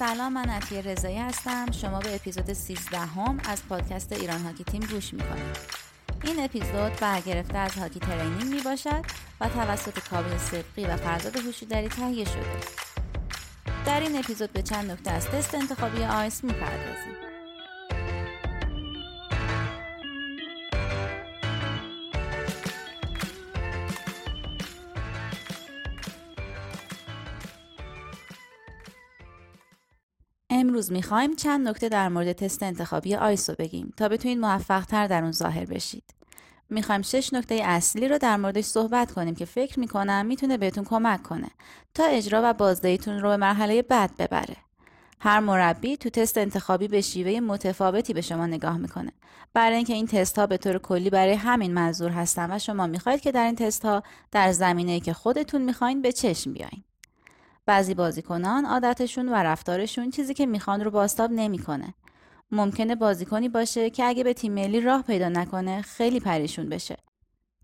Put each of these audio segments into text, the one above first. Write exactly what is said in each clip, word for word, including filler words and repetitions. سلام، من عطیه رضایی هستم. شما به اپیزود سیزده هم از پادکست ایران هاکی تیم گوش میکنید. این اپیزود برگرفته از هاکی ترینینگ میباشد و توسط کابل صدقی و فرزاد هوشیدری تهیه شده. در این اپیزود به چند نکته از تست انتخابی آیس میپردازیم. امروز میخوایم چند نکته در مورد تست انتخابی آیس رو بگیم تا بتونید موفق تر در اون ظاهر بشید. میخوایم شش نکته اصلی رو در موردش صحبت کنیم که فکر میکنم میتونه بهتون کمک کنه تا اجرا و بازدهیتون رو به مرحله بعد ببره. هر مربی تو تست انتخابی به شیوه متفاوتی به شما نگاه میکنه، برای اینکه این تست ها به طور کلی برای همین منظور هستن و شما میخواید که در این تست ها در زمینه‌ای که خودتون میخواین به چشم بیاین. بعضی بازیکنان عادتشون و رفتارشون چیزی که میخوان رو بازتاب نمیکنه. ممکنه بازیکنی باشه که اگه به تیم ملی راه پیدا نکنه خیلی پریشون بشه.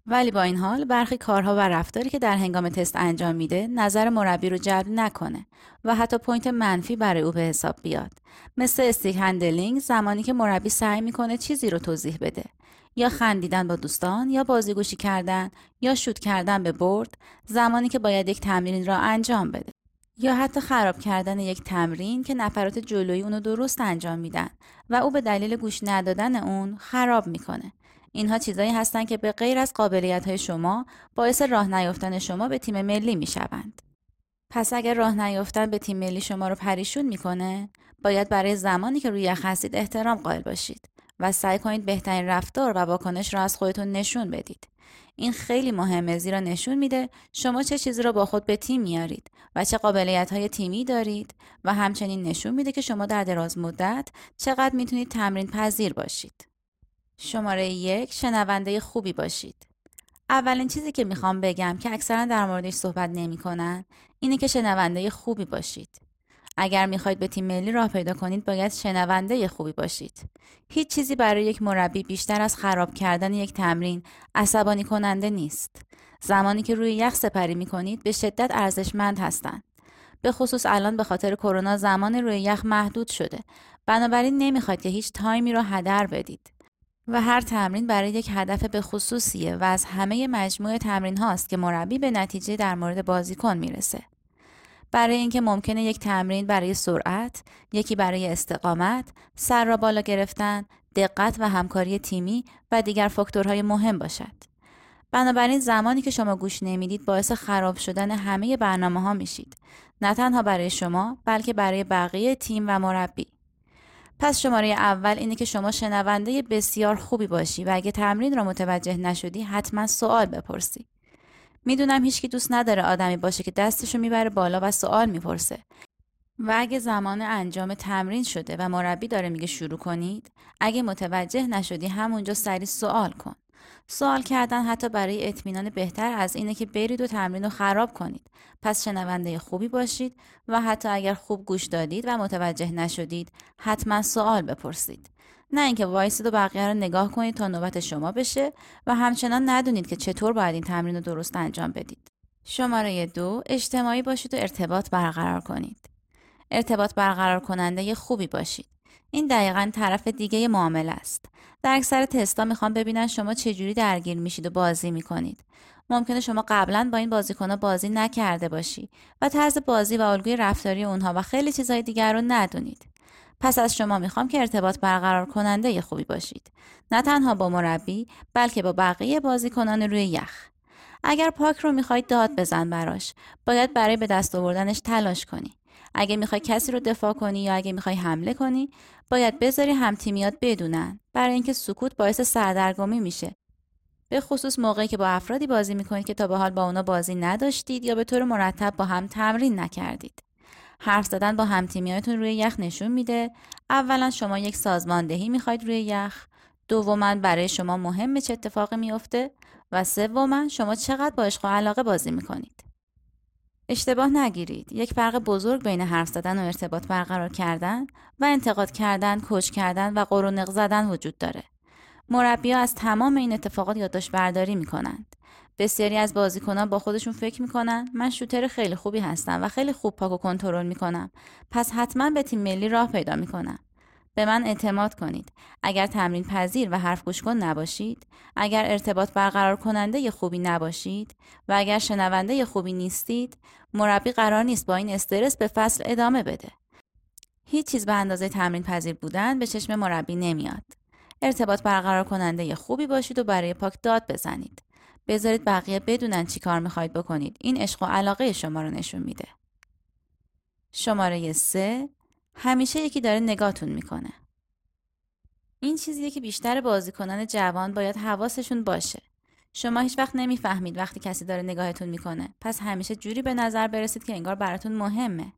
ولی با این حال برخی کارها و رفتاری که در هنگام تست انجام میده نظر مربی رو جلب نکنه و حتی پوینت منفی برای او به حساب بیاد. مثل استیک هندلینگ زمانی که مربی سعی میکنه چیزی رو توضیح بده، یا خندیدن با دوستان، یا بازیگوشی کردن، یا شوت کردن به برد زمانی که باید یک تمرین را انجام بده. یا حتی خراب کردن یک تمرین که نفرات جلویی اونو درست انجام میدن و او به دلیل گوش ندادن اون خراب میکنه. اینها چیزایی هستن که به غیر از قابلیت‌های شما باعث راه نیافتن شما به تیم ملی میشوند. پس اگر راه نیافتن به تیم ملی شما رو پریشون میکنه، باید برای زمانی که روی یخ هستید احترام قائل باشید و سعی کنید بهترین رفتار و واکنش رو از خودتون نشون بدید. این خیلی مهمه، زیرا نشون میده شما چه چیزی را با خود به تیم میارید و چه قابلیت‌های تیمی دارید و همچنین نشون میده که شما در دراز مدت چقدر میتونید تمرین پذیر باشید. شماره یک، شنونده خوبی باشید. اولین چیزی که میخوام بگم که اکثرا در موردش صحبت نمی‌کنن، اینه که شنونده خوبی باشید. اگر میخواید به تیم ملی راه پیدا کنید، باید شنونده خوبی باشید. هیچ چیزی برای یک مربی بیشتر از خراب کردن یک تمرین عصبانی کننده نیست. زمانی که روی یخ سپری میکنید به شدت ارزشمند هستند. به خصوص الان به خاطر کرونا زمان روی یخ محدود شده. بنابراین نمیخواید که هیچ تایمی رو هدر بدید. و هر تمرین برای یک هدف به خصوصیه و از همه مجموعه تمرین هاست که مربی به نتیجه در مورد بازیکن میرسه. برای اینکه ممکنه یک تمرین برای سرعت، یکی برای استقامت، سر را بالا گرفتن، دقت و همکاری تیمی و دیگر فاکتورهای مهم باشد. بنابراین زمانی که شما گوش نمیدید باعث خراب شدن همه برنامه ها میشید. نه تنها برای شما، بلکه برای بقیه تیم و مربی. پس شماره اول اینه که شما شنونده بسیار خوبی باشی و اگه تمرین را متوجه نشدی حتما سوال بپرسی. میدونم هیچکی دوست نداره آدمی باشه که دستشو میبره بالا و سوال میپرسه. و اگه زمان انجام تمرین شده و مربی داره میگه شروع کنید، اگه متوجه نشدی همونجا سریع سوال کن. سوال کردن حتی برای اطمینان بهتر از اینه که برید و تمرین رو خراب کنید. پس شنونده خوبی باشید و حتی اگر خوب گوش دادید و متوجه نشدید حتما سوال بپرسید. نه اینکه وایسید و بقیه رو نگاه کنید تا نوبت شما بشه و همچنان ندونید که چطور باید این تمرین رو درست انجام بدید. شماره دو، اجتماعی باشید و ارتباط برقرار کنید. ارتباط برقرار کننده خوبی باشید. این دقیقاً طرف دیگه معامله است. در اکثر تستا میخوان ببینن شما چجوری درگیر میشید و بازی میکنید. ممکنه شما قبلا با این بازیکن‌ها بازی نکرده باشی و طرز بازی و الگوی رفتاری اونها و خیلی چیزهای دیگر رو ندونید. پس از شما میخوام که ارتباط برقرار کننده خوبی باشید. نه تنها با مربی، بلکه با بقیه بازیکنان روی یخ. اگر پاک رو میخواید داد بزن براش، باید برای به دست آوردنش تلاش کنی. اگه میخوای کسی رو دفاع کنی یا اگه میخوای حمله کنی، باید بذاری همتیمیات بدونن، برای اینکه سکوت باعث سردرگمی میشه. به خصوص موقعی که با افرادی بازی میکنید که تا به حال با اونا بازی نداشتید یا به طور مرتب با هم تمرین نکردید. حرف زدن با همتیمیاتون روی یخ نشون میده اولا شما یک سازماندهی میخواید روی یخ، دوما برای شما مهمه چه اتفاقی میفته و سوما شما چقدر با عشق و علاقه بازی میکنید. اشتباه نگیرید، یک فرق بزرگ بین حرف زدن و ارتباط برقرار کردن و انتقاد کردن، کوچ کردن و قرونق زدن وجود داره. مربی‌ها از تمام این اتفاقات یادداشت برداری میکنند. بسیاری از بازیکنان با خودشون فکر میکنن من شوتر خیلی خوبی هستم و خیلی خوب پاکو کنترل میکنم، پس حتما به تیم ملی راه پیدا میکنم. به من اعتماد کنید. اگر تمرین پذیر و حرف گوش کن نباشید، اگر ارتباط برقرار کننده خوبی نباشید و اگر شنونده خوبی نیستید، مربی قرار نیست با این استرس به فصل ادامه بده. هیچ چیز به اندازه تمرین پذیر بودن به چشم مربی نمیاد. ارتباط برقرار کننده خوبی باشید و برای پاک داد بزنید. بذارید بقیه بدونن چی کار میخواید بکنید. این عشق و علاقه شما رو نشون میده. شماره سه، همیشه یکی داره نگاهتون میکنه. این چیزیه که بیشتر بازیکنان جوان باید حواسشون باشه. شما هیچ وقت نمیفهمید وقتی کسی داره نگاهتون میکنه، پس همیشه جوری به نظر برسید که انگار براتون مهمه.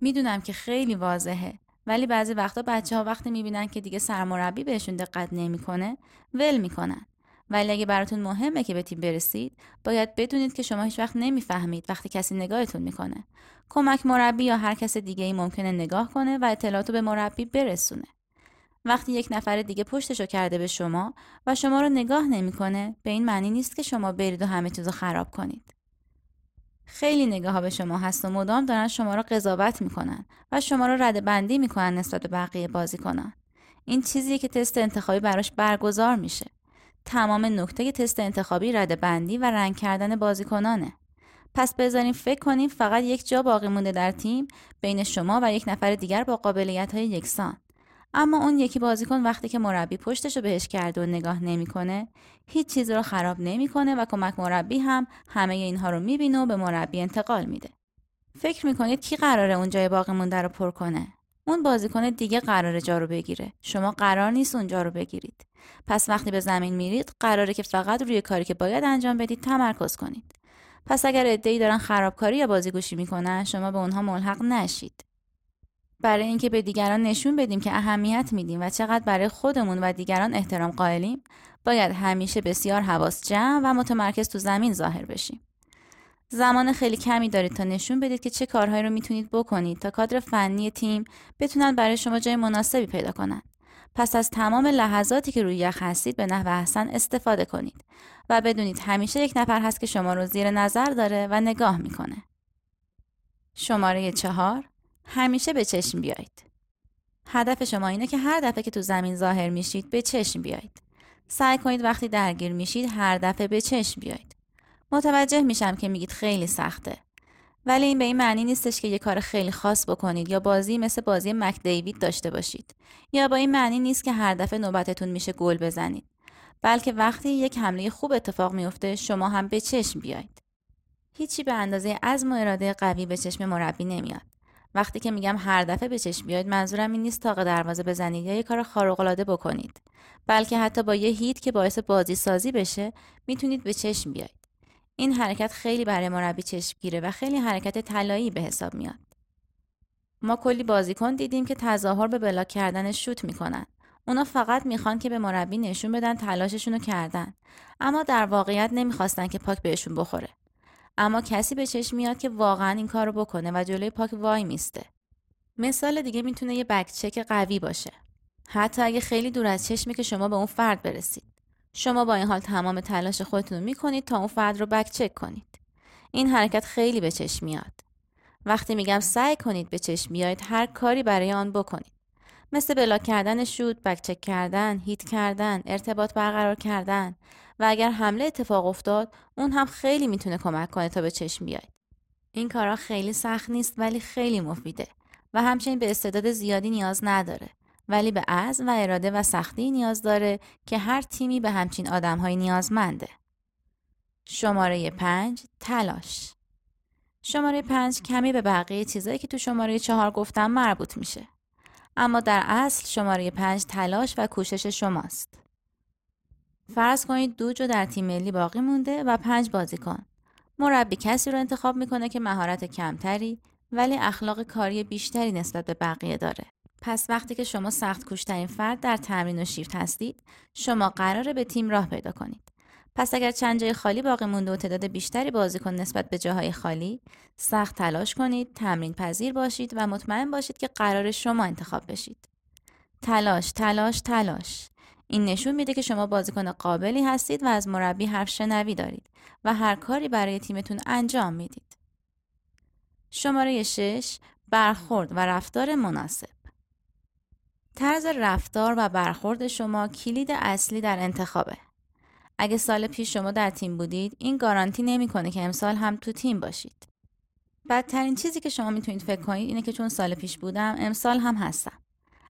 میدونم که خیلی واضحه، ولی بعضی وقتا بچه‌ها وقتی میبینن که دیگه سرمربی بهشون دقت نمیکنه، ول میکنن. ولی اگه براتون مهمه که به تیم برسید، باید بدونید که شما هیچ وقت نمیفهمید وقتی کسی نگاهتون میکنه. کمک مربی یا هر کس دیگه‌ای ممکنه نگاه کنه و اطلاعاتو به مربی برسونه. وقتی یک نفر دیگه پشتشو کرده به شما و شما رو نگاه نمیکنه، به این معنی نیست که شما برید و همه چیزو خراب کنید. خیلی نگاه‌ها به شما هست و مدام دارن شما رو قضاوت میکنن و شما رو ردبندی میکنن نسبت به بقیه بازیکنان. این چیزیه که تست انتخابی براش برگزار میشه. تمام نکته تست انتخابی ردبندی و رنگ کردن بازیکنانه. پس بذاریم فکر کنیم فقط یک جا باقی مونده در تیم بین شما و یک نفر دیگر با قابلیت‌های یکسان. اما اون یکی بازیکن وقتی که مربی پشتشو بهش کرده و نگاه نمی‌کنه، هیچ چیز رو خراب نمی‌کنه و کمک مربی هم همه اینها رو می‌بینه و به مربی انتقال میده. فکر می‌کنید کی قراره اون جای باقی مونده رو پر کنه؟ اون بازیکن دیگه قراره جا رو بگیره. شما قرار نیست اونجا رو بگیرید. پس وقتی به زمین میرید، قراره که فقط روی کاری که باید انجام بدید تمرکز کنید. پس اگر عده‌ای دارن خرابکاری یا بازیگوشی میکنن، شما به اونها ملحق نشید. برای اینکه به دیگران نشون بدیم که اهمیت میدیم و چقدر برای خودمون و دیگران احترام قائلیم، باید همیشه بسیار حواس جمع و متمرکز تو زمین ظاهر بشیم. زمان خیلی کمی دارید تا نشون بدید که چه کارهایی رو میتونید بکنید تا کادر فنی تیم بتونن برای شما جای مناسبی پیدا کنن. پس از تمام لحظاتی که روی یخ هستید به نحو احسن استفاده کنید و بدونید همیشه یک نفر هست که شما رو زیر نظر داره و نگاه میکنه. شماره چهار، همیشه به چشم بیایید. هدف شما اینه که هر دفعه که تو زمین ظاهر میشید به چشم بیایید. سعی کنید وقتی درگیر میشید هر دفعه به چشم بیایید. متوجه میشم که میگید خیلی سخته، ولی این به این معنی نیستش که یه کار خیلی خاص بکنید یا بازی مثل بازی مک دیوید داشته باشید، یا با این معنی نیست که هر دفعه نوبتتون میشه گل بزنید، بلکه وقتی یک حمله خوب اتفاق میفته شما هم به چشم بیایید. هیچی به اندازه عزم و اراده قوی به چشم مربی نمیاد. وقتی که میگم هر دفعه به چشم بیایید، منظورم این نیست تاق دروازه بزنید یا یه کار خارق العاده بکنید، بلکه حتی با یه هیت که باعث بازی سازی بشه میتونید به چشم بیایید. این حرکت خیلی برای مربی چشمگیره و خیلی حرکت طلایی به حساب میاد. ما کلی بازیکن دیدیم که تظاهر به بلاک کردن شوت میکنن. اونا فقط میخوان که به مربی نشون بدن تلاششون رو کردن، اما در واقعیت نمیخواستن که پاک بهشون بخوره. اما کسی به چشم میاد که واقعا این کارو بکنه و جلوی پاک وای میسته. مثال دیگه میتونه یه بک چک قوی باشه، حتی اگه خیلی دور از چشمی که شما به اون فرد برسید. شما با این حال تمام تلاش خودتون رو میکنید تا اون فرد رو بک چک کنید. این حرکت خیلی به چشم میاد. وقتی میگم سعی کنید به چشم بیایید، هر کاری برای آن بکنید. مثل بلاک کردن شوت، بک چک کردن، هیت کردن، ارتباط برقرار کردن و اگر حمله اتفاق افتاد، اون هم خیلی میتونه کمک کنه تا به چشم بیایید. این کارا خیلی سخت نیست ولی خیلی مفیده و همچنین به استعداد زیادی نیاز نداره. ولی به عزم و اراده و سختی نیاز داره که هر تیمی به همچین آدم‌های نیازمنده. شماره پنج، تلاش. شماره پنج کمی به بقیه چیزایی که تو شماره چهار گفتم مربوط میشه. اما در اصل شماره پنج تلاش و کوشش شماست. فرض کنید دو جو در تیم ملی باقی مونده و پنج بازیکن. مربی کسی رو انتخاب میکنه که مهارت کمتری ولی اخلاق کاری بیشتری نسبت به بقیه داره. پس وقتی که شما سخت کوشترین فرد در تمرین و شیفت هستید، شما قراره به تیم راه پیدا کنید. پس اگر چند جای خالی باقی مونده و تعداد بیشتری بازیکن نسبت به جاهای خالی، سخت تلاش کنید، تمرین پذیر باشید و مطمئن باشید که قراره شما انتخاب بشید. تلاش، تلاش، تلاش. این نشون میده که شما بازیکن قابلی هستید و از مربی حرف شنوی دارید و هر کاری برای تیمتون انجام میدید. شماره شش، برخورد و رفتار مناسب. طرز رفتار و برخورد شما کلید اصلی در انتخابه. اگه سال پیش شما در تیم بودید، این گارانتی نمی‌کنه که امسال هم تو تیم باشید. بدترین چیزی که شما میتونید فکر کنید اینه که چون سال پیش بودم، امسال هم هستم.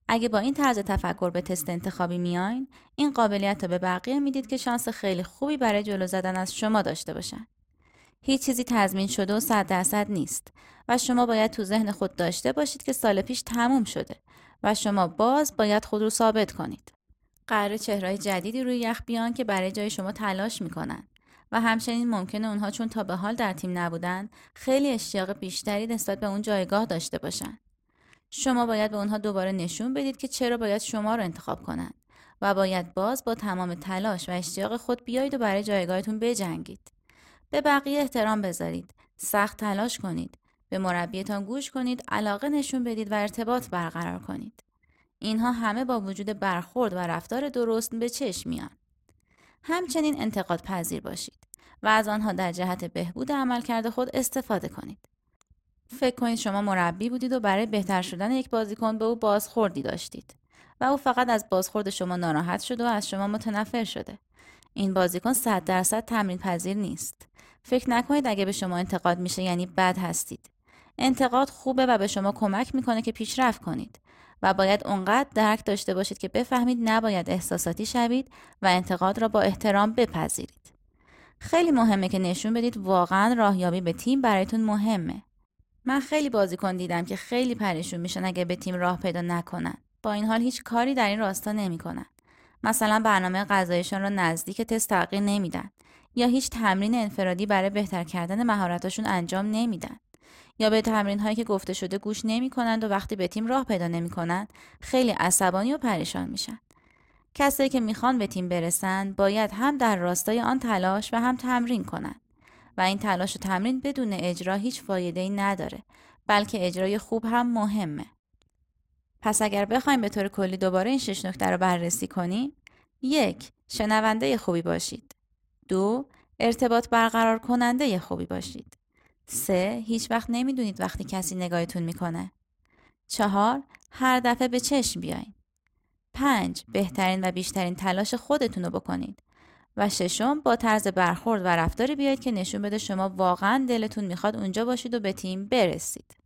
اگه با این طرز تفکر به تست انتخابی میاین، این قابلیت رو به بقیه میدید که شانس خیلی خوبی برای جلو زدن از شما داشته باشن. هیچ چیزی تضمین شده و صد درصد نیست و شما باید تو ذهن خود داشته باشید که سال پیش تموم شده و شما باز باید خود رو ثابت کنید. قراره چهره‌های جدیدی روی یخ بیان که برای جای شما تلاش میکنن و همچنین ممکنه اونها چون تا به حال در تیم نبودن، خیلی اشتیاق بیشتری نسبت به اون جایگاه داشته باشن. شما باید به اونها دوباره نشون بدید که چرا باید شما رو انتخاب کنن و باید باز با تمام تلاش و اشتیاق خود بیایید و برای جایگاهتون بجنگید. به بقیه احترام بذارید، سخت تلاش کنید، به مربیتان گوش کنید، علاقه نشون بدید و ارتباط برقرار کنید. اینها همه با وجود برخورد و رفتار درست به چشم میان. همچنین انتقاد پذیر باشید و از آنها در جهت بهبود عملکرد خود استفاده کنید. فکر کنید شما مربی بودید و برای بهتر شدن یک بازیکن به او بازخوردی داشتید و او فقط از بازخورد شما ناراحت شده و از شما متنفر شده. این بازیکن صد درصد تمرین پذیر نیست. فکر نکنید اگه به شما انتقاد میشه یعنی بد هستید. انتقاد خوبه و به شما کمک میکنه که پیشرفت کنید و باید اونقدر درک داشته باشید که بفهمید نباید احساساتی شوید و انتقاد را با احترام بپذیرید. خیلی مهمه که نشون بدید واقعا راهیابی به تیم برایتون مهمه. من خیلی بازیکن دیدم که خیلی پریشون میشن اگه به تیم راه پیدا نکنن. با این حال هیچ کاری در این راستا نمیکنن. مثلا برنامه غذایشان را نزدیک تست تغییر نمیدن یا هیچ تمرین انفرادی برای بهتر کردن مهارتاشون انجام نمیدن. یا به تمرین‌هایی که گفته شده گوش نمی‌کنند و وقتی به تیم راه پیدا نمی‌کنند خیلی عصبانی و پریشان میشن. کسایی که میخوان به تیم برسن باید هم در راستای آن تلاش و هم تمرین کنند و این تلاش و تمرین بدون اجرا هیچ فایده‌ای نداره، بلکه اجرای خوب هم مهمه. پس اگر بخوایم به طور کلی دوباره این شش نکته رو بررسی کنیم، یک، شنونده خوبی باشید. دو، ارتباط برقرار کننده خوبی باشید. سه، هیچ وقت نمیدونید وقتی کسی نگاهتون میکنه. چهار، هر دفعه به چشم بیاین. پنج، بهترین و بیشترین تلاش خودتون رو بکنید. و ششم، با طرز برخورد و رفتاری بیایید که نشون بده شما واقعا دلتون میخواد اونجا باشید و به تیم برسید.